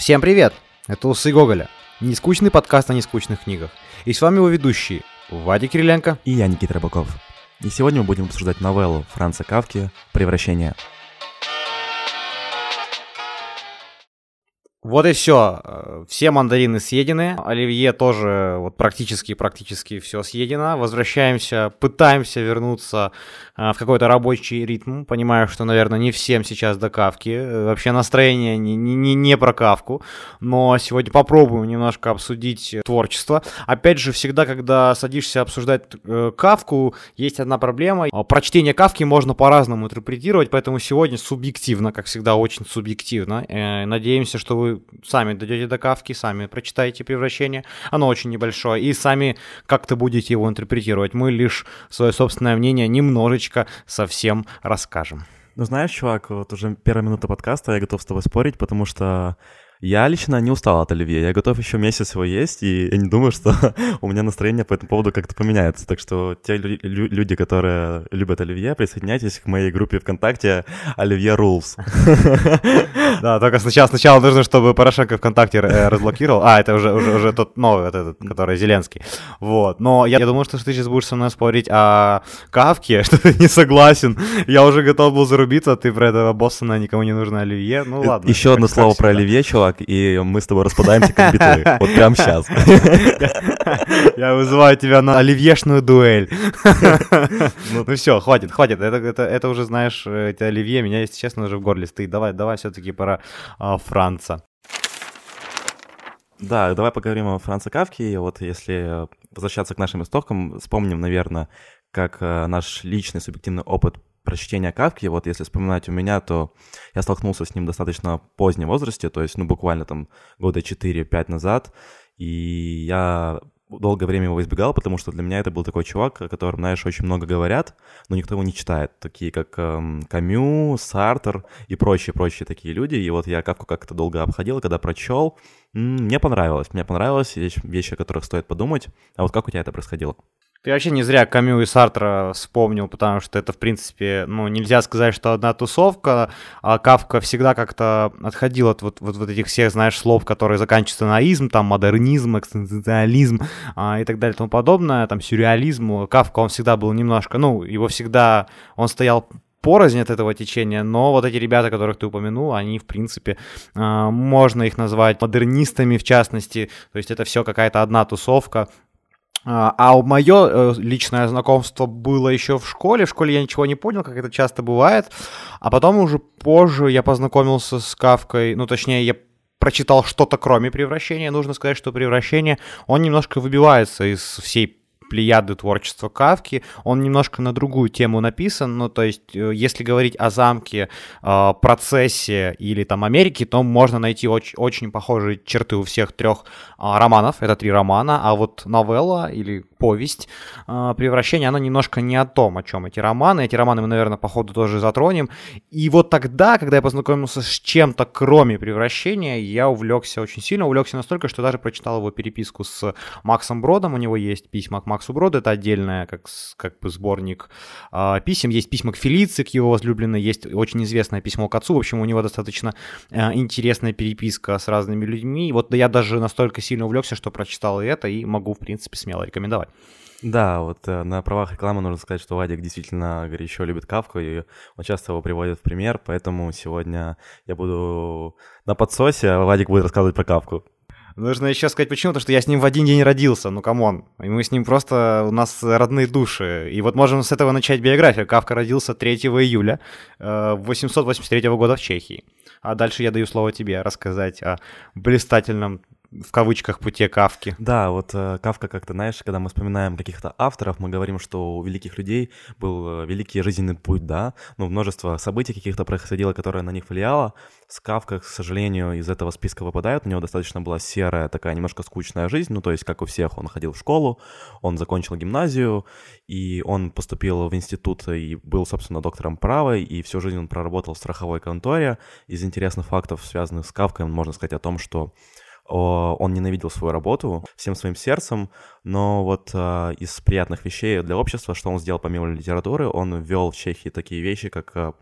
Всем привет! Это Усы Гоголя. Нескучный подкаст о нескучных книгах. И с вами его ведущие Вадик Кириленко и я, Никита Рыбаков. И сегодня мы будем обсуждать новеллу Франца Кафки «Превращение». Вот и все. Все мандарины съедены. Оливье тоже вот практически все съедено. Возвращаемся, пытаемся вернуться в какой-то рабочий ритм. Понимаю, что, наверное, не всем сейчас до Кафки. Вообще настроение не про Кафку. Но сегодня попробуем немножко обсудить творчество. Опять же, всегда, когда садишься обсуждать Кафку, есть одна проблема. Прочтение Кафки можно по-разному интерпретировать, поэтому сегодня субъективно, как всегда, очень субъективно. Надеемся, что вы сами дойдете до Кафки, сами прочитаете «Превращение». Оно очень небольшое. И сами как-то будете его интерпретировать. Мы лишь свое собственное мнение немножечко совсем расскажем. Ну знаешь, чувак, вот уже первая минута подкаста, я готов с тобой спорить, потому что я лично не устал от оливье. Я готов еще месяц его есть, и я не думаю, что у меня настроение по этому поводу как-то поменяется. Так что те люди, которые любят оливье, присоединяйтесь к моей группе ВКонтакте «Оливье Rules». Да, только сначала нужно, чтобы Порошенко ВКонтакте разблокировал. Это уже тот новый, который Зеленский. Вот. Но я думал, что ты сейчас будешь со мной спорить о Кафке, что ты не согласен. Я уже готов был зарубиться, ты про этого Боссона «Никому не нужно оливье». Ну ладно. Еще одно слово про оливье, чувак. И мы с тобой распадаемся, как биты. Вот прямо сейчас. Я вызываю тебя на оливьешную дуэль. Ну все, хватит. Это уже, знаешь, эти оливье, меня, если честно, уже в горле стоит. Давай все-таки про Франца. Да, давай поговорим о Франце Кафке. Вот если возвращаться к нашим истокам, вспомним, наверное, как наш личный субъективный опыт прочтения Кафки. Вот если вспоминать у меня, то я столкнулся с ним достаточно позднем возрасте, то есть, буквально там года 4-5 назад, и я долгое время его избегал, потому что для меня это был такой чувак, о котором, знаешь, очень много говорят, но никто его не читает, такие как Камю, Сартр и прочие такие люди, и вот я Кафку как-то долго обходил, когда прочел, мне понравилось, есть вещи, о которых стоит подумать, а вот как у тебя это происходило? Ты вообще не зря Камю и Сартра вспомнил, потому что это, в принципе, нельзя сказать, что одна тусовка, а Кафка всегда как-то отходил от вот этих всех, знаешь, слов, которые заканчиваются на «изм», там, модернизм, экзистенциализм и так далее и тому подобное, там, сюрреализм. Кафка, он всегда был немножко, он стоял порознь от этого течения, но вот эти ребята, которых ты упомянул, они, в принципе, можно их назвать модернистами, в частности, то есть это все какая-то одна тусовка. А мое личное знакомство было еще в школе. В школе я ничего не понял, как это часто бывает. А потом уже позже я познакомился с Кафкой, я прочитал что-то кроме «Превращения». Нужно сказать, что «Превращение», он немножко выбивается из всей плеяды творчества Кафки, он немножко на другую тему написан, то есть, если говорить о «Замке», «Процессе» или там «Америке», то можно найти очень, очень похожие черты у всех трех романов, это 3 романа, а вот новелла или повесть «Превращение», она немножко не о том, о чем эти романы. Эти романы мы, наверное, по ходу тоже затронем. И вот тогда, когда я познакомился с чем-то кроме «Превращения», я увлекся очень сильно, настолько, что даже прочитал его переписку с Максом Бродом, у него есть «Письма к Максу Броду», это отдельная как бы сборник писем, есть «Письма к Фелице», к его возлюбленной, есть очень известное «Письмо к отцу», в общем, у него достаточно интересная переписка с разными людьми, и вот я даже настолько сильно увлекся, что прочитал и это, и могу, в принципе, смело рекомендовать. Да, вот на правах рекламы нужно сказать, что Вадик действительно горячо любит Кафку, и он часто его приводит в пример, поэтому сегодня я буду на подсосе, а Вадик будет рассказывать про Кафку. Нужно еще сказать почему, потому что я с ним в один день родился, камон, и мы с ним просто, у нас родные души, и вот можем с этого начать биографию. Кафка родился 3 июля 883 года в Чехии, а дальше я даю слово тебе рассказать о блистательном, в кавычках, пути Кафки. Да, вот Кафка как-то, знаешь, когда мы вспоминаем каких-то авторов, мы говорим, что у великих людей был великий жизненный путь, да, множество событий каких-то происходило, которые на них влияло. С Кафкой, к сожалению, из этого списка выпадают, у него достаточно была серая, такая немножко скучная жизнь, то есть, как у всех, он ходил в школу, он закончил гимназию, и он поступил в институт и был, собственно, доктором права, и всю жизнь он проработал в страховой конторе. Из интересных фактов, связанных с Кафкой, можно сказать о том, что он ненавидел свою работу всем своим сердцем, но вот из приятных вещей для общества, что он сделал помимо литературы, он ввел в Чехии такие вещи, как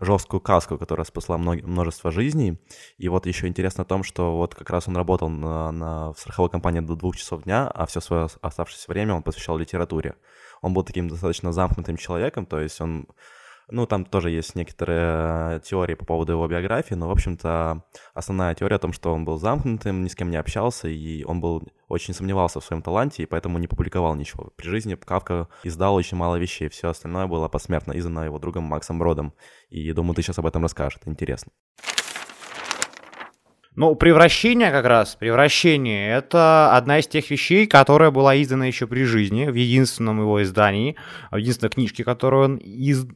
жесткую каску, которая спасла множество жизней. И вот еще интересно о том, что вот как раз он работал в страховой компании до 2 часов дня, а все свое оставшееся время он посвящал литературе. Он был таким достаточно замкнутым человеком, то есть он... Ну, там тоже есть некоторые теории по поводу его биографии, но, в общем-то, основная теория о том, что он был замкнутым, ни с кем не общался, и он был очень сомневался в своем таланте, и поэтому не публиковал ничего. При жизни Кафка издал очень мало вещей, все остальное было посмертно издано его другом Максом Бродом. И, думаю, ты сейчас об этом расскажешь, интересно. Ну, «Превращение» как раз, «Превращение» — это одна из тех вещей, которая была издана еще при жизни, в единственном его издании, в единственной книжке, которую он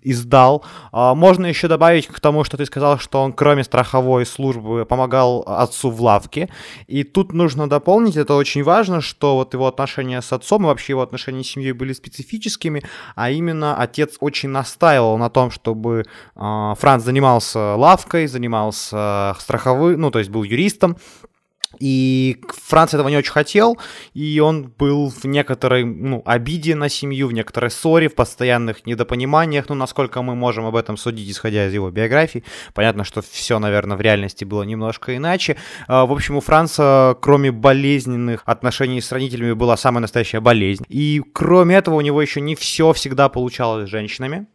издал. Можно еще добавить к тому, что ты сказал, что он, кроме страховой службы, помогал отцу в лавке. И тут нужно дополнить, это очень важно, что вот его отношения с отцом и вообще его отношения с семьей были специфическими, а именно отец очень настаивал на том, чтобы Франц занимался лавкой, занимался страховой, ну, то есть был юристом, и Франц этого не очень хотел, и он был в некоторой обиде на семью, в некоторой ссоре, в постоянных недопониманиях, насколько мы можем об этом судить, исходя из его биографии. Понятно, что все, наверное, в реальности было немножко иначе. В общем, у Франца, кроме болезненных отношений с родителями, была самая настоящая болезнь, и кроме этого у него еще не все всегда получалось с женщинами.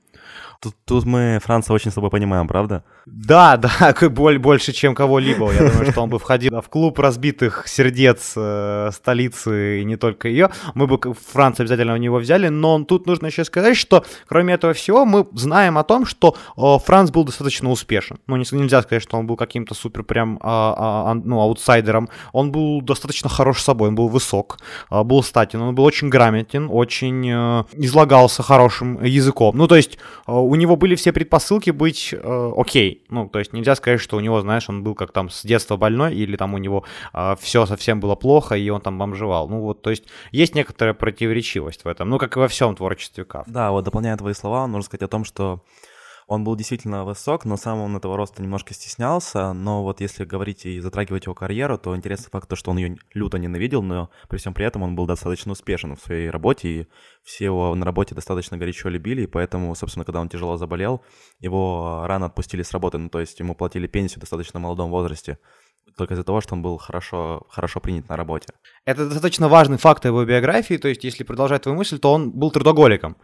Тут мы Франца очень слабо понимаем, правда? Да, больше, чем кого-либо. Я думаю, что он бы входил в клуб разбитых сердец столицы, и не только ее. Мы бы Франца обязательно у него взяли, но тут нужно еще сказать, что кроме этого всего мы знаем о том, что Франц был достаточно успешен. Нельзя сказать, что он был каким-то супер прям аутсайдером. Он был достаточно хорош собой, он был высок, был статен, он был очень грамотен, очень излагался хорошим языком. Ну, то есть... У него были все предпосылки быть окей. То есть нельзя сказать, что у него, он был как там с детства больной, или там у него все совсем было плохо, и он там бомжевал. То есть есть некоторая противоречивость в этом, как и во всем творчестве Кафки. Да, дополняя твои слова, нужно сказать о том, что он был действительно высок, но сам он этого роста немножко стеснялся, но вот если говорить и затрагивать его карьеру, то интересный факт то, что он ее люто ненавидел, но при всем при этом он был достаточно успешен в своей работе, и все его на работе достаточно горячо любили, и поэтому, собственно, когда он тяжело заболел, его рано отпустили с работы, то есть ему платили пенсию в достаточно молодом возрасте. Только из-за того, что он был хорошо принят на работе. Это достаточно важный факт его биографии, то есть если продолжать твою мысль, то он был трудоголиком.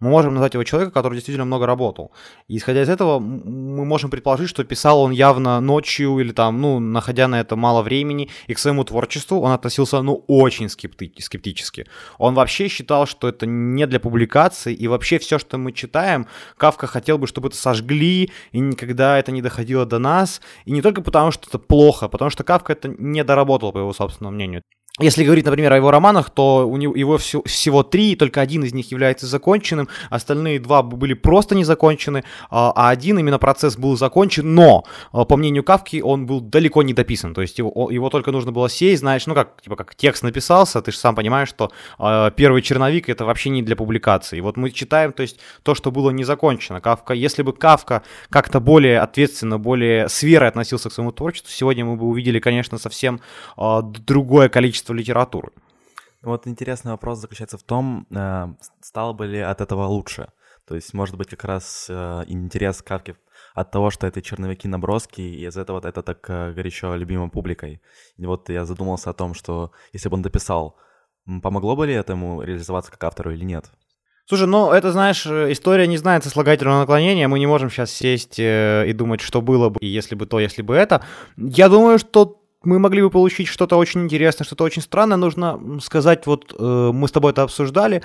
Мы можем назвать его человеком, который действительно много работал. И исходя из этого, мы можем предположить, что писал он явно ночью или находя на это мало времени, и к своему творчеству он относился, очень скептически. Он вообще считал, что это не для публикации, и вообще все, что мы читаем, Кафка хотел бы, чтобы это сожгли, и никогда это не доходило до нас. И не только потому, что это плохо, потому что Кафка это не доработал, по его собственному мнению. Если говорить, например, о его романах, то у него его всего 3, только один из них является законченным, остальные 2 были просто не закончены, а один именно процесс был закончен, но, по мнению Кафки, он был далеко не дописан, то есть его только нужно было сесть, как текст написался, ты же сам понимаешь, что первый черновик это вообще не для публикации. Вот мы читаем, то есть то, что было не закончено. Кафка, если бы Кафка как-то более ответственно, более с верой относился к своему творчеству, сегодня мы бы увидели, конечно, совсем другое количество литературы. Вот интересный вопрос заключается в том, стало бы ли от этого лучше. То есть, может быть, как раз интерес Кафки от того, что это черновики-наброски, и из-за этого это так горячо любимой публикой. И вот я задумался о том, что если бы он дописал, помогло бы ли это ему реализоваться как автору или нет? Слушай, это, история не знает сослагательного наклонения, мы не можем сейчас сесть и думать, что было бы, если бы то, если бы это. Я думаю, что мы могли бы получить что-то очень интересное, что-то очень странное. Нужно сказать, мы с тобой это обсуждали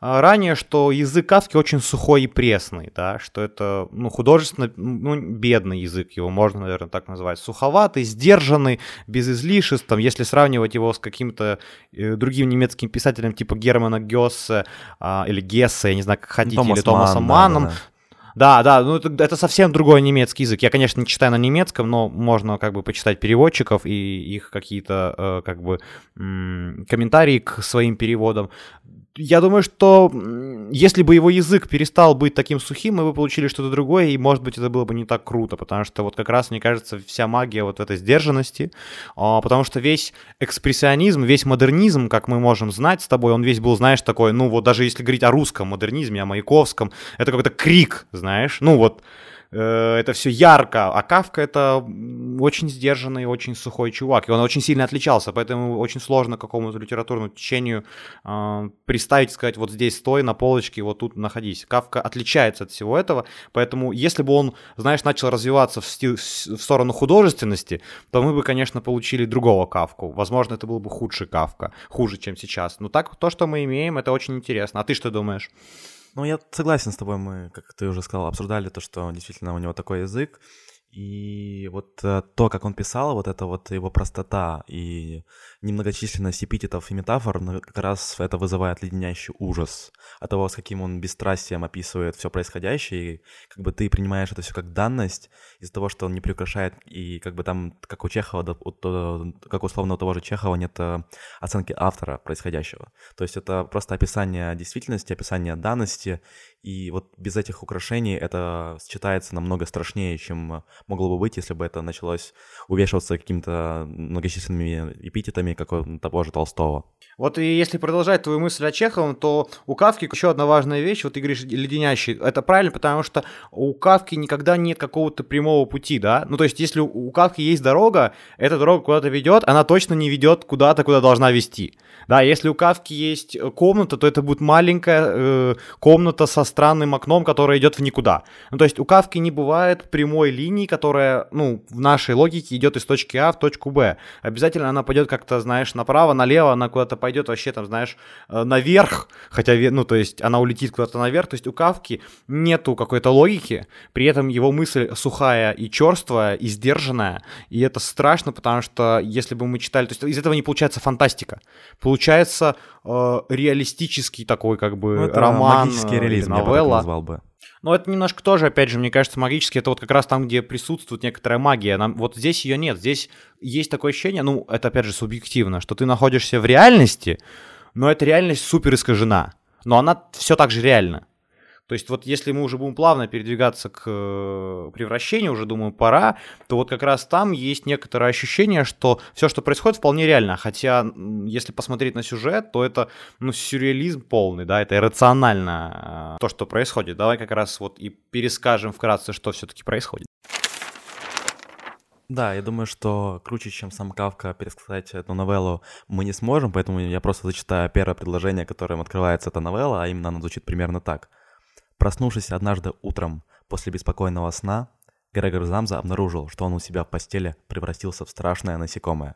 ранее, что язык Кафки очень сухой и пресный, да, что это художественно, бедный язык, его можно, наверное, так назвать, суховатый, сдержанный, без излишеств. Если сравнивать его с каким-то другим немецким писателем типа Германа Гессе или Гессе, я не знаю, как хотите, или Томасом Манном, Да, это совсем другой немецкий язык. Я, конечно, не читаю на немецком, но можно почитать переводчиков и их какие-то комментарии к своим переводам. Я думаю, что если бы его язык перестал быть таким сухим, мы бы получили что-то другое, и, может быть, это было бы не так круто, потому что как раз, мне кажется, вся магия этой сдержанности, потому что весь экспрессионизм, весь модернизм, как мы можем знать с тобой, он весь был, такой, даже если говорить о русском модернизме, о Маяковском, это какой-то крик, это все ярко, а Кафка — это очень сдержанный, очень сухой чувак, и он очень сильно отличался, поэтому очень сложно какому-то литературному течению представить, сказать, вот здесь стой, на полочке, вот тут находись. Кафка отличается от всего этого, поэтому если бы он, знаешь, начал развиваться в сторону художественности, то мы бы, конечно, получили другого Кафку, возможно, это был бы худший Кафка, хуже, чем сейчас, но так, то, что мы имеем, это очень интересно. А ты что думаешь? Ну, я согласен с тобой, мы, как ты уже сказал, обсуждали то, что действительно у него такой язык, и вот то, как он писал, вот это вот его простота и немногочисленность эпитетов и метафор, как раз это вызывает леденящий ужас от того, с каким он бесстрастием описывает все происходящее, и как бы ты принимаешь это все как данность из-за того, что он не приукрашает, и как бы там, как у Чехова, как условно у того же Чехова, нет оценки автора происходящего. То есть это просто описание действительности, описание данности, и вот без этих украшений это считается намного страшнее, чем могло бы быть, если бы это началось увешиваться какими-то многочисленными эпитетами какого-то того же Толстого. Вот и если продолжать твою мысль о Чехове, то у Кафки еще одна важная вещь, вот ты говоришь леденящий, это правильно, потому что у Кафки никогда нет какого-то прямого пути, да? Ну то есть если у Кафки есть дорога, эта дорога куда-то ведет, она точно не ведет куда-то, куда должна вести. Да, если у Кафки есть комната, то это будет маленькая комната со странным окном, которая идет в никуда. Ну то есть у Кафки не бывает прямой линии, которая, ну, в нашей логике идет из точки А в точку Б. Обязательно она пойдет как-то, знаешь, направо, налево, она куда-то пойдет вообще там, знаешь, наверх, хотя, ну, то есть она улетит куда-то наверх, то есть у Кафки нету какой-то логики, при этом его мысль сухая и черствая, и сдержанная, и это страшно, потому что если бы мы читали, то есть из этого не получается фантастика, получается реалистический такой как бы это роман, магический реализм, новелла. Я бы так назвал бы. Но это немножко тоже, опять же, мне кажется, магически, это вот как раз там, где присутствует некоторая магия, вот здесь ее нет, здесь есть такое ощущение, ну, это опять же субъективно, что ты находишься в реальности, но эта реальность супер искажена, но она все так же реальна. То есть вот если мы уже будем плавно передвигаться к превращению, уже, думаю, пора, то вот как раз там есть некоторое ощущение, что все, что происходит, вполне реально. Хотя, если посмотреть на сюжет, то это, ну, сюрреализм полный, да, это иррационально то, что происходит. Давай как раз вот и перескажем вкратце, что все-таки происходит. Да, я думаю, что круче, чем сам Кафка, пересказать эту новеллу мы не сможем, поэтому я просто зачитаю первое предложение, которым открывается эта новелла, а именно она звучит примерно так. Проснувшись однажды утром после беспокойного сна, Грегор Замза обнаружил, что он у себя в постели превратился в страшное насекомое.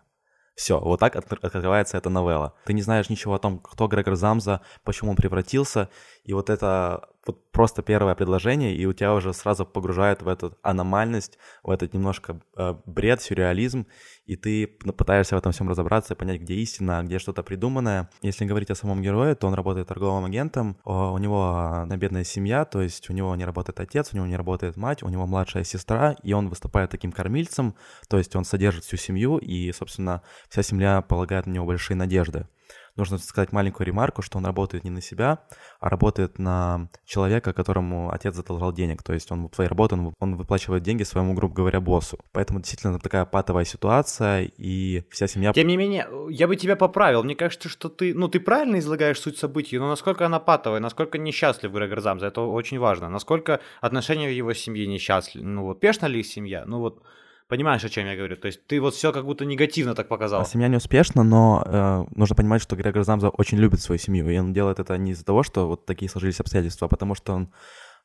Все, вот так открывается эта новелла. Ты не знаешь ничего о том, кто Грегор Замза, почему он превратился, и вот это вот просто первое предложение, и у тебя уже сразу погружают в эту аномальность, в этот немножко бред, сюрреализм, и ты пытаешься в этом всем разобраться и понять, где истина, где что-то придуманное. Если говорить о самом герое, то он работает торговым агентом, у него бедная семья, то есть у него не работает отец, у него не работает мать, у него младшая сестра, и он выступает таким кормильцем, то есть он содержит всю семью, и, собственно, вся семья полагает на него большие надежды. Нужно сказать маленькую ремарку, что он работает не на себя, а работает на человека, которому отец задолжал денег. То есть он в своей работе, он выплачивает деньги своему, грубо говоря, боссу. Поэтому действительно такая патовая ситуация, и вся семья... Тем не менее, я бы тебя поправил. Мне кажется, что ты... Ну, ты правильно излагаешь суть событий, но насколько она патовая, насколько несчастлив Грегор Замза, это очень важно. Насколько отношения в его семье несчастливы. Ну, вот, успешна ли их семья? Ну, вот... Понимаешь, о чем я говорю? То есть ты вот все как будто негативно так показал. Семья не успешна, но нужно понимать, что Грегор Замза очень любит свою семью. И он делает это не из-за того, что вот такие сложились обстоятельства, а потому что он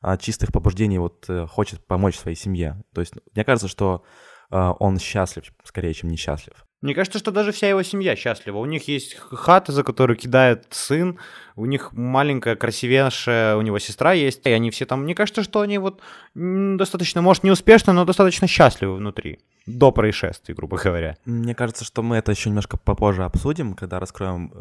от чистых побуждений вот хочет помочь своей семье. То есть мне кажется, что он счастлив скорее, чем несчастлив. Мне кажется, что даже вся его семья счастлива. У них есть хата, за которую кидает сын, у них маленькая, красивейшая, у него сестра есть, и они все там... Мне кажется, что они вот достаточно, может, не успешно, но достаточно счастливы внутри, до происшествий, грубо говоря. Мне кажется, что мы это еще немножко попозже обсудим, когда раскроем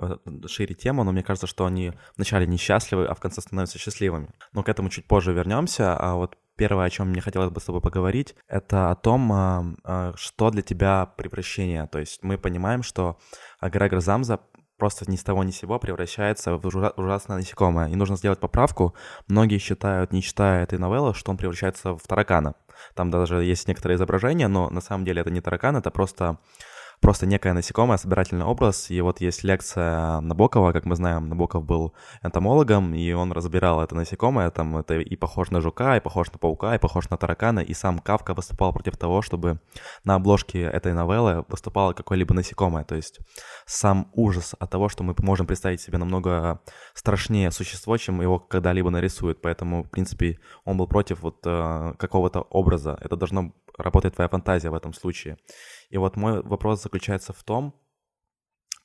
шире тему, но мне кажется, что они вначале несчастливы, а в конце становятся счастливыми. Но к этому чуть позже вернемся, а вот первое, о чем мне хотелось бы с тобой поговорить, это о том, что для тебя превращение. То есть мы понимаем, что Грегор Замза просто ни с того ни с сего превращается в ужасное насекомое. И нужно сделать поправку. Многие считают, не читая этой новеллы, что он превращается в таракана. Там даже есть некоторые изображения, но на самом деле это не таракан, это просто просто некое насекомое, собирательный образ. И вот есть лекция Набокова, как мы знаем, Набоков был энтомологом, и он разбирал это насекомое, там это и похож на жука, и похож на паука, и похож на таракана, и сам Кафка выступал против того, чтобы на обложке этой новеллы выступало какое-либо насекомое, то есть сам ужас от того, что мы можем представить себе намного страшнее существо, чем его когда-либо нарисуют, поэтому, в принципе, он был против вот какого-то образа, это должно работать твоя фантазия в этом случае. И вот мой вопрос заключается в том,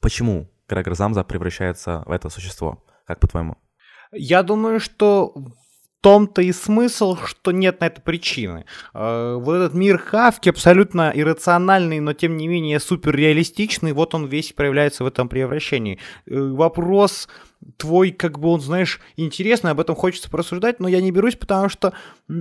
почему Грегор Замза превращается в это существо, как по-твоему? Я думаю, что в том-то и смысл, что нет на это причины. Вот этот мир Кафки абсолютно иррациональный, но тем не менее суперреалистичный, вот он весь проявляется в этом превращении. Вопрос твой, как бы он, знаешь, интересный, об этом хочется порассуждать, но я не берусь, потому что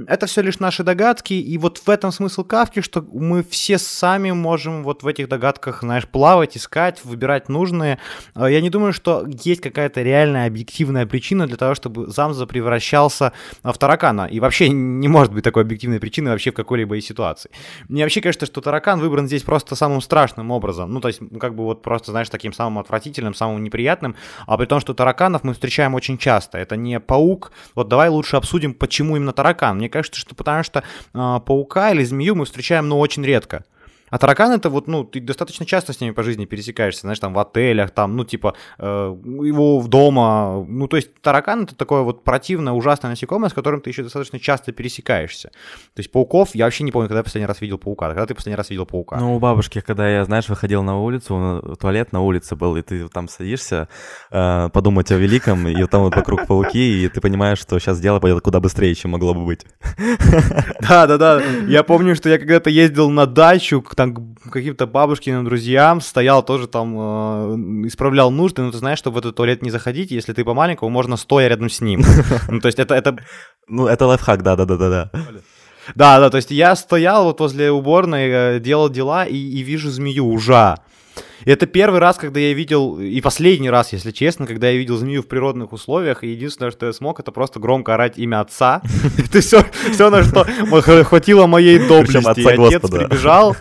это все лишь наши догадки, и вот в этом смысл Кафки, что мы все сами можем вот в этих догадках, знаешь, плавать, искать, выбирать нужные. Я не думаю, что есть какая-то реальная объективная причина для того, чтобы Замза превращался в таракана, и вообще не может быть такой объективной причины вообще в какой-либо ситуации. Мне вообще кажется, что таракан выбран здесь просто самым страшным образом, ну, то есть, как бы вот просто, знаешь, таким самым отвратительным, самым неприятным, а при том, что тараканов мы встречаем очень часто. Это не паук. Вот давай лучше обсудим, почему именно таракан. Мне кажется, что потому что паука или змею мы встречаем, ну, очень редко. А таракан это вот, ну, ты достаточно часто с ними по жизни пересекаешься, знаешь, там в отелях, там, ну, типа, его дома. Ну, то есть таракан это такое вот противное, ужасное насекомое, с которым ты еще достаточно часто пересекаешься. То есть пауков, я вообще не помню, когда я последний раз видел паука. Когда ты последний раз видел паука? Ну, у бабушки, когда я, знаешь, выходил на улицу, туалет на улице был, и ты там садишься подумать о великом, и там вот вокруг пауки, и ты понимаешь, что сейчас дело пойдет куда быстрее, чем могло бы быть. Да. Я помню, что я когда-то ездил на дачу там каким-то бабушкиным друзьям, стоял тоже там, исправлял нужды, но ты знаешь, что в этот туалет не заходить, если ты по-маленькому, можно стоя рядом с ним. Ну, то есть это... Ну, это лайфхак, да. Да, то есть я стоял вот возле уборной, делал дела и вижу змею-ужа. Это первый раз, когда я видел, и последний раз, если честно, когда я видел змею в природных условиях, и единственное, что я смог, это просто громко орать имя отца. Это все, на что хватило моей доблести. Отец прибежал...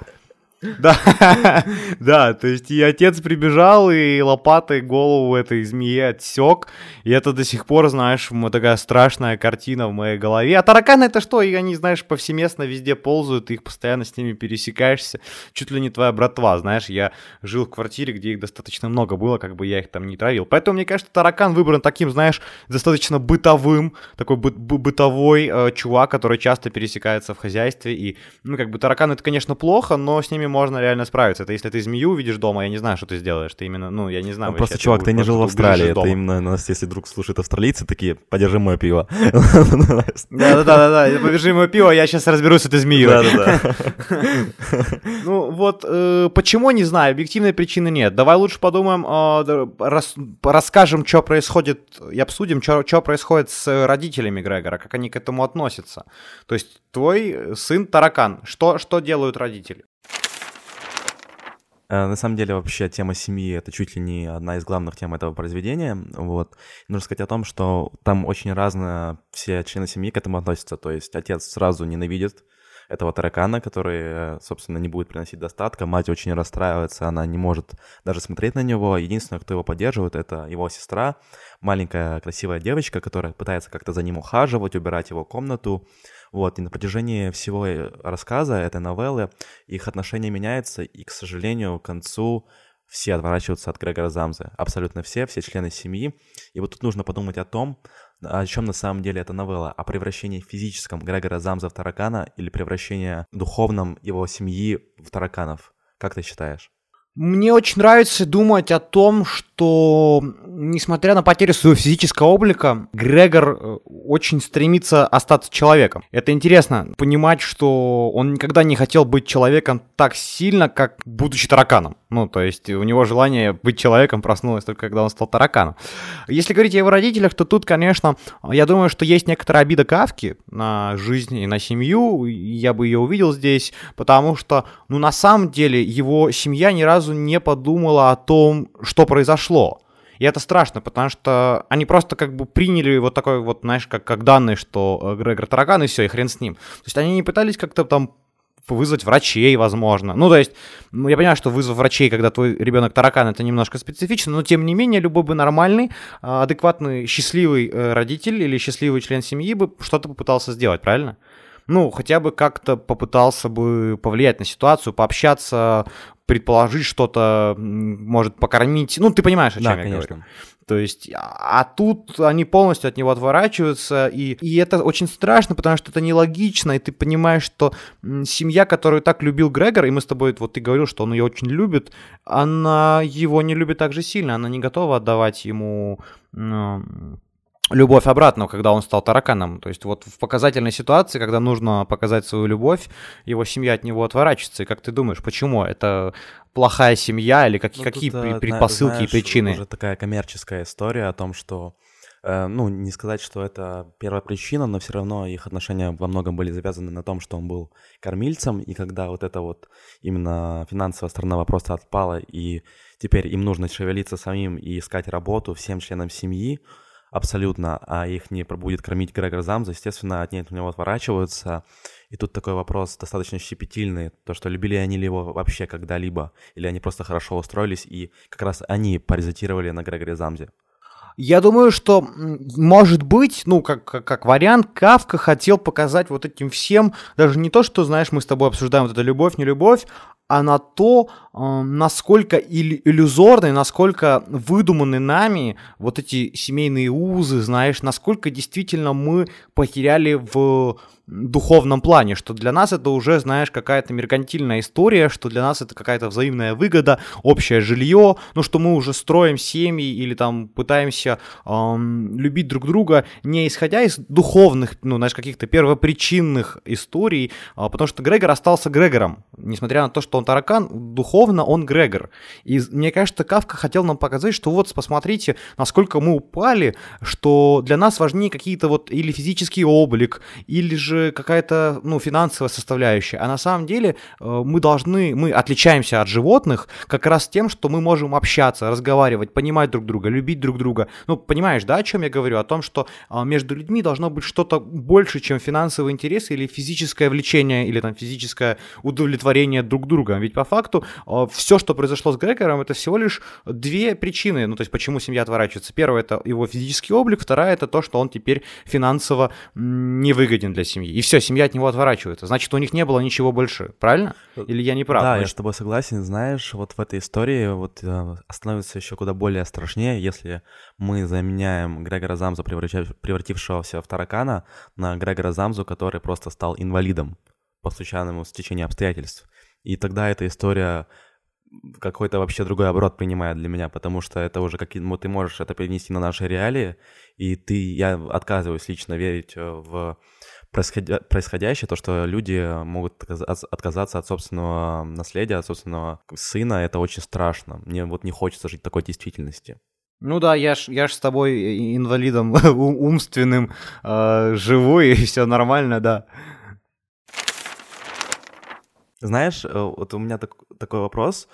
Да, то есть и отец прибежал, и лопатой голову этой змеи отсек, и это до сих пор, знаешь, такая страшная картина в моей голове. А тараканы это что? И они, знаешь, повсеместно везде ползают, ты их постоянно с ними пересекаешься, чуть ли не твоя братва, знаешь, я жил в квартире, где их достаточно много было, как бы я их там не травил. Поэтому, мне кажется, таракан выбран таким, знаешь, достаточно бытовым, такой бытовой чувак, который часто пересекается в хозяйстве, и, ну, как бы тараканы это, конечно, плохо, но с ними можно реально справиться. Это если ты змею увидишь дома, я не знаю, что ты сделаешь. Ты именно, ну, я не знаю. Просто, вообще, чувак, ты не жил в Австралии. Это именно нас, если вдруг слушают австралийцы, такие, подержи мое пиво. Да, подержи мое пиво, я сейчас разберусь с этой змеей. Да. Ну, вот, почему, не знаю, объективной причины нет. Давай лучше подумаем, расскажем, что происходит, и обсудим, что происходит с родителями Грегора, как они к этому относятся. То есть, твой сын таракан. Что делают родители? На самом деле, вообще, тема семьи — это чуть ли не одна из главных тем этого произведения, вот. Нужно сказать о том, что там очень разно все члены семьи к этому относятся, то есть отец сразу ненавидит этого таракана, который, собственно, не будет приносить достатка, мать очень расстраивается, она не может даже смотреть на него, единственное, кто его поддерживает, это его сестра, маленькая красивая девочка, которая пытается как-то за ним ухаживать, убирать его комнату. Вот, и на протяжении всего рассказа этой новеллы их отношение меняется, и, к сожалению, к концу все отворачиваются от Грегора Замзы, абсолютно все члены семьи. И вот тут нужно подумать о том, о чем на самом деле эта новелла, о превращении физическом Грегора Замза в таракана или превращении духовном его семьи в тараканов. Как ты считаешь? Мне очень нравится думать о том, что, несмотря на потерю своего физического облика, Грегор очень стремится остаться человеком. Это интересно, понимать, что он никогда не хотел быть человеком так сильно, как будучи тараканом. Ну, то есть у него желание быть человеком проснулось только когда он стал тараканом. Если говорить о его родителях, то тут, конечно, я думаю, что есть некоторая обида Кафки на жизнь и на семью. Я бы ее увидел здесь, потому что, ну, на самом деле, его семья ни разу не подумала о том, что произошло. И это страшно, потому что они просто как бы приняли вот такой вот, знаешь, как данные, что Грегор таракан и все, и хрен с ним. То есть они не пытались как-то там вызвать врачей, возможно. Ну, то есть, я понимаю, что вызов врачей, когда твой ребенок таракан, это немножко специфично, но, тем не менее, любой бы нормальный, адекватный, счастливый родитель или счастливый член семьи бы что-то попытался сделать, правильно? Ну, хотя бы как-то попытался бы повлиять на ситуацию, пообщаться, предположить что-то, может, покормить. Ну, ты понимаешь, о чем я говорю. То есть, а тут они полностью от него отворачиваются, и это очень страшно, потому что это нелогично, и ты понимаешь, что семья, которую так любил Грегор, и мы с тобой, вот ты говорил, что он ее очень любит, она его не любит так же сильно, она не готова отдавать ему... любовь обратно, когда он стал тараканом. То есть вот в показательной ситуации, когда нужно показать свою любовь, его семья от него отворачивается. И как ты думаешь, почему? Это плохая семья или какие предпосылки, знаешь, и причины? Это уже такая коммерческая история о том, что, ну, не сказать, что это первая причина, но все равно их отношения во многом были завязаны на том, что он был кормильцем, и когда вот эта вот именно финансовая сторона вопроса отпала, и теперь им нужно шевелиться самим и искать работу всем членам семьи, абсолютно, а их не будет кормить Грегор Замза, естественно, от него отворачиваются. И тут такой вопрос достаточно щепетильный, то, что любили они ли его вообще когда-либо, или они просто хорошо устроились, и как раз они паразитировали на Грегоре Замзе. Я думаю, что, может быть, ну, как вариант, Кафка хотел показать вот этим всем, даже не то, что, знаешь, мы с тобой обсуждаем вот эту любовь, не любовь, а на то, насколько иллюзорны, насколько выдуманы нами вот эти семейные узы, знаешь, насколько действительно мы потеряли в духовном плане, что для нас это уже, знаешь, какая-то меркантильная история, что для нас это какая-то взаимная выгода, общее жилье, ну, что мы уже строим семьи или там пытаемся любить друг друга, не исходя из духовных, ну, знаешь, каких-то первопричинных историй, потому что Грегор остался Грегором, несмотря на то, что он таракан, духовно он Грегор. И мне кажется, Кафка хотел нам показать, что вот, посмотрите, насколько мы упали, что для нас важнее какие-то вот или физический облик, или же какая-то, ну, финансовая составляющая. А на самом деле мы отличаемся от животных как раз тем, что мы можем общаться, разговаривать, понимать друг друга, любить друг друга. Ну, понимаешь, да, о чем я говорю? О том, что между людьми должно быть что-то больше, чем финансовые интересы или физическое влечение, или там физическое удовлетворение друг друга. Ведь по факту все, что произошло с Грегором, это всего лишь две причины, ну, то есть почему семья отворачивается. Первая — это его физический облик, вторая — это то, что он теперь финансово невыгоден для семьи. И все, семья от него отворачивается. Значит, у них не было ничего больше, правильно? Или я не прав? Да, я с тобой согласен. Знаешь, вот в этой истории вот становится еще куда более страшнее, если мы заменяем Грегора Замзу, превратившегося в таракана, на Грегора Замзу, который просто стал инвалидом по случайному стечению обстоятельств. И тогда эта история какой-то вообще другой оборот принимает для меня, потому что это уже ты можешь это перенести на наши реалии, и я отказываюсь лично верить в происходящее, то, что люди могут отказаться от собственного наследия, от собственного сына, это очень страшно. Мне вот не хочется жить в такой действительности. Ну да, я ж с тобой инвалидом умственным живу, и все нормально, да. Знаешь, вот у меня такой вопрос,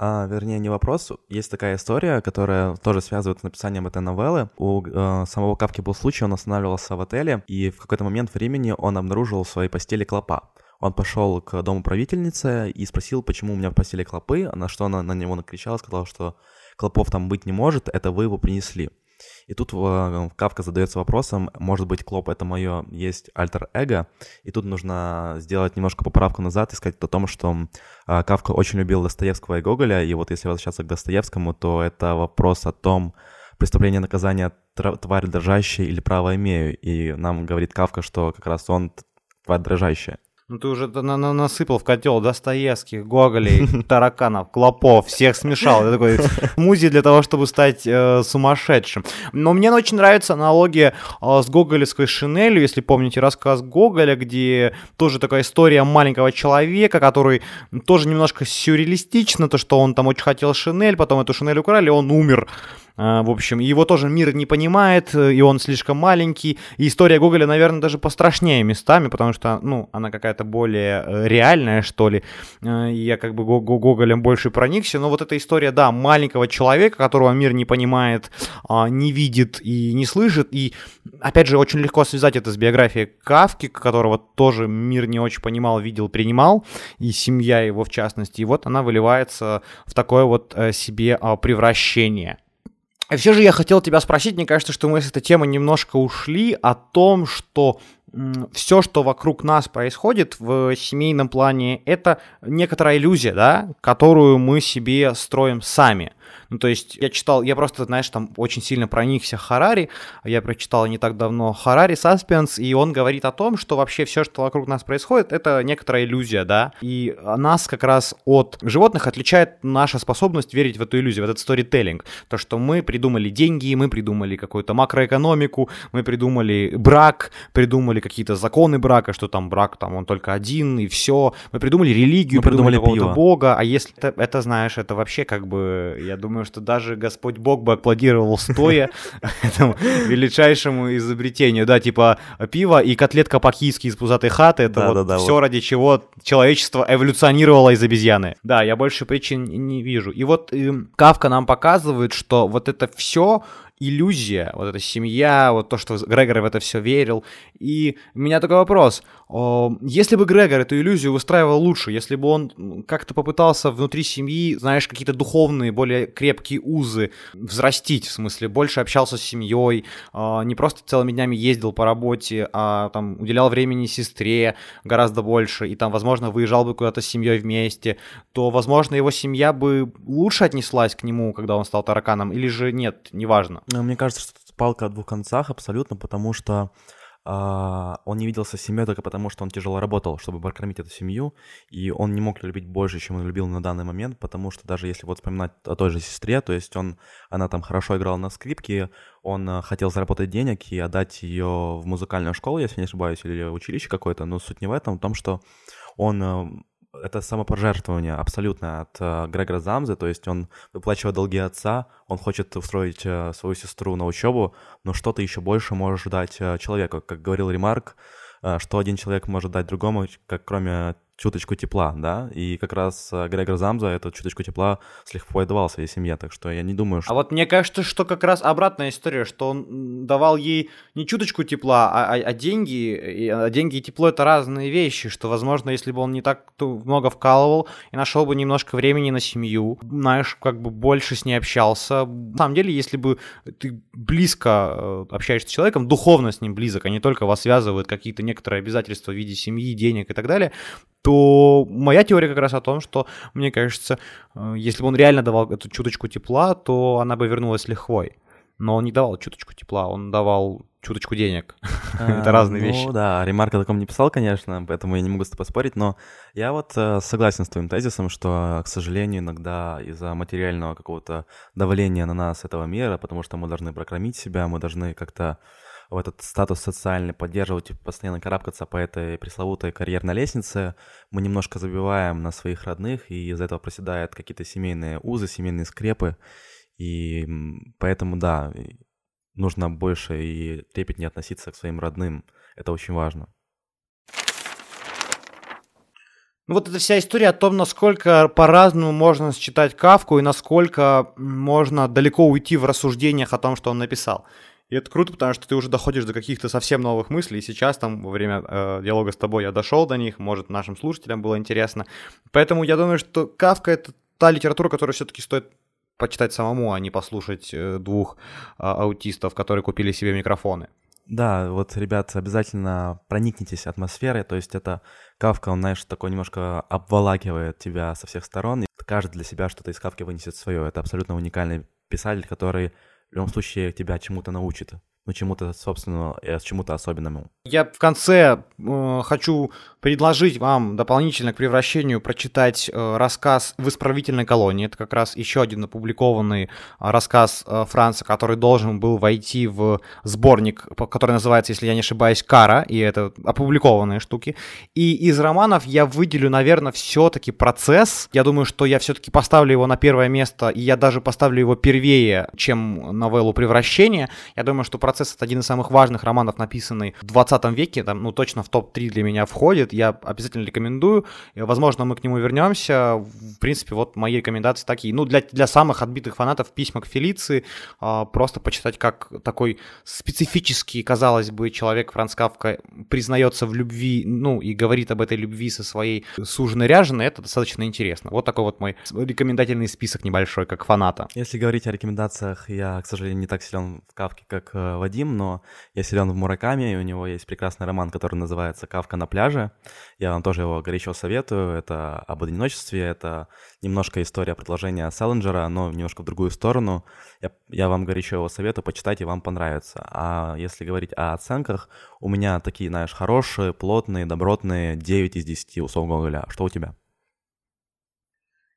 вернее, не вопрос, есть такая история, которая тоже связывает с написанием этой новеллы. У самого Кафки был случай, он останавливался в отеле, и в какой-то момент времени он обнаружил в своей постели клопа. Он пошел к дому правительницы и спросил, почему у меня в постели клопы, на что она на него накричала, сказала, что клопов там быть не может, это вы его принесли. И тут Кафка задается вопросом, может быть, клоп — это мое есть альтер-эго, и тут нужно сделать немножко поправку назад и сказать о том, что Кафка очень любил Достоевского и Гоголя, и вот если возвращаться к Достоевскому, то это вопрос о том, преступление наказания тварь дрожащая или право имею, и нам говорит Кафка, что как раз он тварь дрожащая. Ну, ты уже насыпал в котел Достоевских, Гоголей, тараканов, клопов, всех смешал. Это такой смузи для того, чтобы стать сумасшедшим. Но мне очень нравится аналогия с гоголевской шинелью, если помните рассказ Гоголя, где тоже такая история маленького человека, который тоже немножко сюрреалистично, то, что он там очень хотел шинель, потом эту шинель украли, он умер. В общем, его тоже мир не понимает, и он слишком маленький. И история Гоголя, наверное, даже пострашнее местами, потому что, ну, она какая-то какая-то более реальная, что ли. Я как бы Гоголем больше проникся. Но вот эта история, да, маленького человека, которого мир не понимает, не видит и не слышит. И, опять же, очень легко связать это с биографией Кафки, которого тоже мир не очень понимал, видел, принимал. И семья его, в частности. И вот она выливается в такое вот себе превращение. И все же я хотел тебя спросить, мне кажется, что мы с этой темы немножко ушли, о том, что все, что вокруг нас происходит в семейном плане, это некоторая иллюзия, да, которую мы себе строим сами. Ну, то есть я читал, я просто, знаешь, там очень сильно проникся Харари, я прочитал не так давно Харари «Саспенс», и он говорит о том, что вообще все, что вокруг нас происходит, это некоторая иллюзия, да, и нас как раз от животных отличает наша способность верить в эту иллюзию, в этот сторителлинг, то, что мы придумали деньги, мы придумали какую-то макроэкономику, мы придумали брак, придумали какие-то законы брака, что там брак, там он только один, и все, мы придумали религию, мы придумали какого-то бога, а если ты это знаешь, это вообще как бы, я думаю, что даже Господь Бог бы аплодировал стоя этому величайшему изобретению, да, типа пиво и котлетка по-киевски из пузатой хаты, это да, вот да, все, вот ради чего человечество эволюционировало из обезьяны. Да, я больше причин не вижу. И вот Кафка нам показывает, что вот это все иллюзия, вот эта семья, вот то, что Грегор в это все верил. И у меня такой вопрос. Если бы Грегор эту иллюзию выстраивал лучше, если бы он как-то попытался внутри семьи, знаешь, какие-то духовные, более крепкие узы взрастить, в смысле, больше общался с семьей, не просто целыми днями ездил по работе, а там уделял времени сестре гораздо больше, и там, возможно, выезжал бы куда-то с семьей вместе, то, возможно, его семья бы лучше отнеслась к нему, когда он стал тараканом, или же нет, неважно. Мне кажется, что это палка о двух концах абсолютно, потому что он не виделся с семьей только потому, что он тяжело работал, чтобы прокормить эту семью, и он не мог любить больше, чем он любил на данный момент, потому что даже если вот вспоминать о той же сестре, то есть она там хорошо играла на скрипке, он хотел заработать денег и отдать ее в музыкальную школу, если не ошибаюсь, или училище какое-то, но суть не в этом, в том, что он... Это самопожертвование абсолютно от Грегора Замзы, то есть он выплачивает долги отца, он хочет устроить свою сестру на учебу, но что ты еще больше можешь дать человеку? Как говорил Ремарк, что один человек может дать другому, как кроме чуточку тепла, да? И как раз Грегор Замза эту чуточку тепла слегка и давал своей семье, так что я не думаю, что... А вот мне кажется, что как раз обратная история, что он давал ей не чуточку тепла, а деньги, а деньги и тепло — это разные вещи, что, возможно, если бы он не так много вкалывал и нашел бы немножко времени на семью, знаешь, как бы больше с ней общался. На самом деле, если бы ты близко общаешься с человеком, духовно с ним близок, а не только вас связывают какие-то некоторые обязательства в виде семьи, денег и так далее, то моя теория как раз о том, что, мне кажется, если бы он реально давал эту чуточку тепла, то она бы вернулась лихвой. Но он не давал чуточку тепла, он давал чуточку денег. Это разные вещи. Ну да, Ремарк о таком не писал, конечно, поэтому я не могу с тобой спорить, но я вот согласен с твоим тезисом, что, к сожалению, иногда из-за материального какого-то давления на нас этого мира, потому что мы должны прокормить себя, мы должны как-то в этот статус социальный поддерживать и постоянно карабкаться по этой пресловутой карьерной лестнице, мы немножко забиваем на своих родных, и из-за этого проседают какие-то семейные узы, семейные скрепы, и поэтому, да, нужно больше и трепетнее относиться к своим родным, это очень важно. Ну вот эта вся история о том, насколько по-разному можно считать Кафку и насколько можно далеко уйти в рассуждениях о том, что он написал. И это круто, потому что ты уже доходишь до каких-то совсем новых мыслей, и сейчас там во время диалога с тобой я дошел до них, может, нашим слушателям было интересно. Поэтому я думаю, что Кафка — это та литература, которую все-таки стоит почитать самому, а не послушать двух аутистов, которые купили себе микрофоны. Да, вот, ребят, обязательно проникнитесь атмосферой, то есть это Кафка, он, знаешь, такой немножко обволакивает тебя со всех сторон, и каждый для себя что-то из Кафки вынесет свое. Это абсолютно уникальный писатель, который... в любом случае тебя чему-то научит, ну, чему-то собственному, чему-то особенному. Я в конце хочу предложить вам дополнительно к «Превращению» прочитать рассказ «В исправительной колонии». Это как раз еще один опубликованный рассказ Франца, который должен был войти в сборник, который называется, если я не ошибаюсь, «Кара», и это опубликованные штуки. И из романов я выделю, наверное, все-таки «Процесс». Я думаю, что я все-таки поставлю его на первое место, и я даже поставлю его первее, чем новеллу «Превращение». Я думаю, что «Процесс» «Процесс» — это один из самых важных романов, написанный в 20 веке, там, ну, точно в топ-3 для меня входит, я обязательно рекомендую, возможно, мы к нему вернемся, в принципе, вот мои рекомендации такие, ну, для самых отбитых фанатов «Письма к Фелице», просто почитать, как такой специфический, казалось бы, человек Франц Кафка признается в любви, ну, и говорит об этой любви со своей суженой ряженой, это достаточно интересно, вот такой вот мой рекомендательный список небольшой, как фаната. Если говорить о рекомендациях, я, к сожалению, не так силен в Кафке, как Вадим, но я силен в Мураками, и у него есть прекрасный роман, который называется «Кафка на пляже». Я вам тоже его горячо советую. Это об одиночестве, это немножко история предложения Селинджера, но немножко в другую сторону. Я вам горячо его советую, почитайте, вам понравится. А если говорить о оценках, у меня такие, знаешь, хорошие, плотные, добротные 9 из 10 «Усов Гоголя». Что у тебя?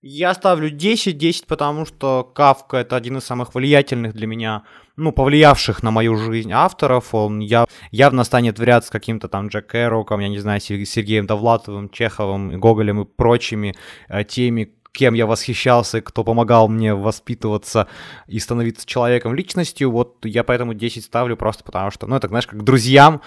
Я ставлю 10, потому что Кафка — это один из самых влиятельных для меня, ну, повлиявших на мою жизнь авторов. Он явно станет в ряд с каким-то там Джек Керуаком, я не знаю, Сергеем Довлатовым, Чеховым, Гоголем и прочими теми, кем я восхищался, кто помогал мне воспитываться и становиться человеком, личностью. Вот я поэтому 10 ставлю просто потому, что, ну, это, знаешь, как друзьям,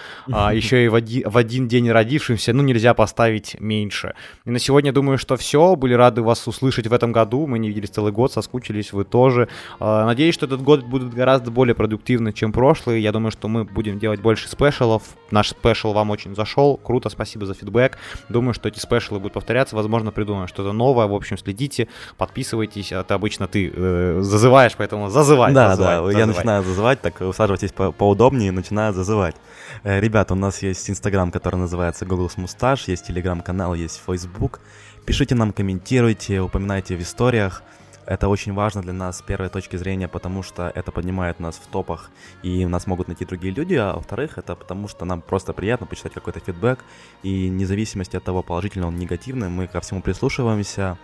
еще и в один день родившимся, ну, нельзя поставить меньше. И на сегодня, думаю, что все. Были рады вас услышать в этом году. Мы не виделись целый год, соскучились, вы тоже. Надеюсь, что этот год будет гораздо более продуктивным, чем прошлый. Я думаю, что мы будем делать больше спешалов. Наш спешал вам очень зашел. Круто, спасибо за фидбэк. Думаю, что эти спешалы будут повторяться. Возможно, придумаем что-то новое. В общем, следите. Подписывайтесь, это обычно ты зазываешь, поэтому зазывай. Я начинаю зазывать, так усаживайтесь поудобнее, начинаю зазывать. Ребята, у нас есть Инстаграм, который называется Google с Мусташ, есть Телеграм-канал, есть Facebook. Пишите нам, комментируйте, упоминайте в историях. Это очень важно для нас с первой точки зрения, потому что это поднимает нас в топах, и нас могут найти другие люди, а во-вторых, это потому что нам просто приятно почитать какой-то фидбэк, и вне зависимости от того, положительный он, негативный, мы ко всему прислушиваемся.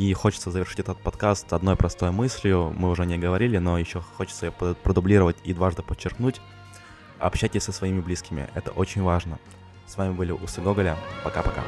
И хочется завершить этот подкаст одной простой мыслью, мы уже не говорили, но еще хочется ее продублировать и дважды подчеркнуть. Общайтесь со своими близкими, это очень важно. С вами были Усы Гоголя, пока-пока.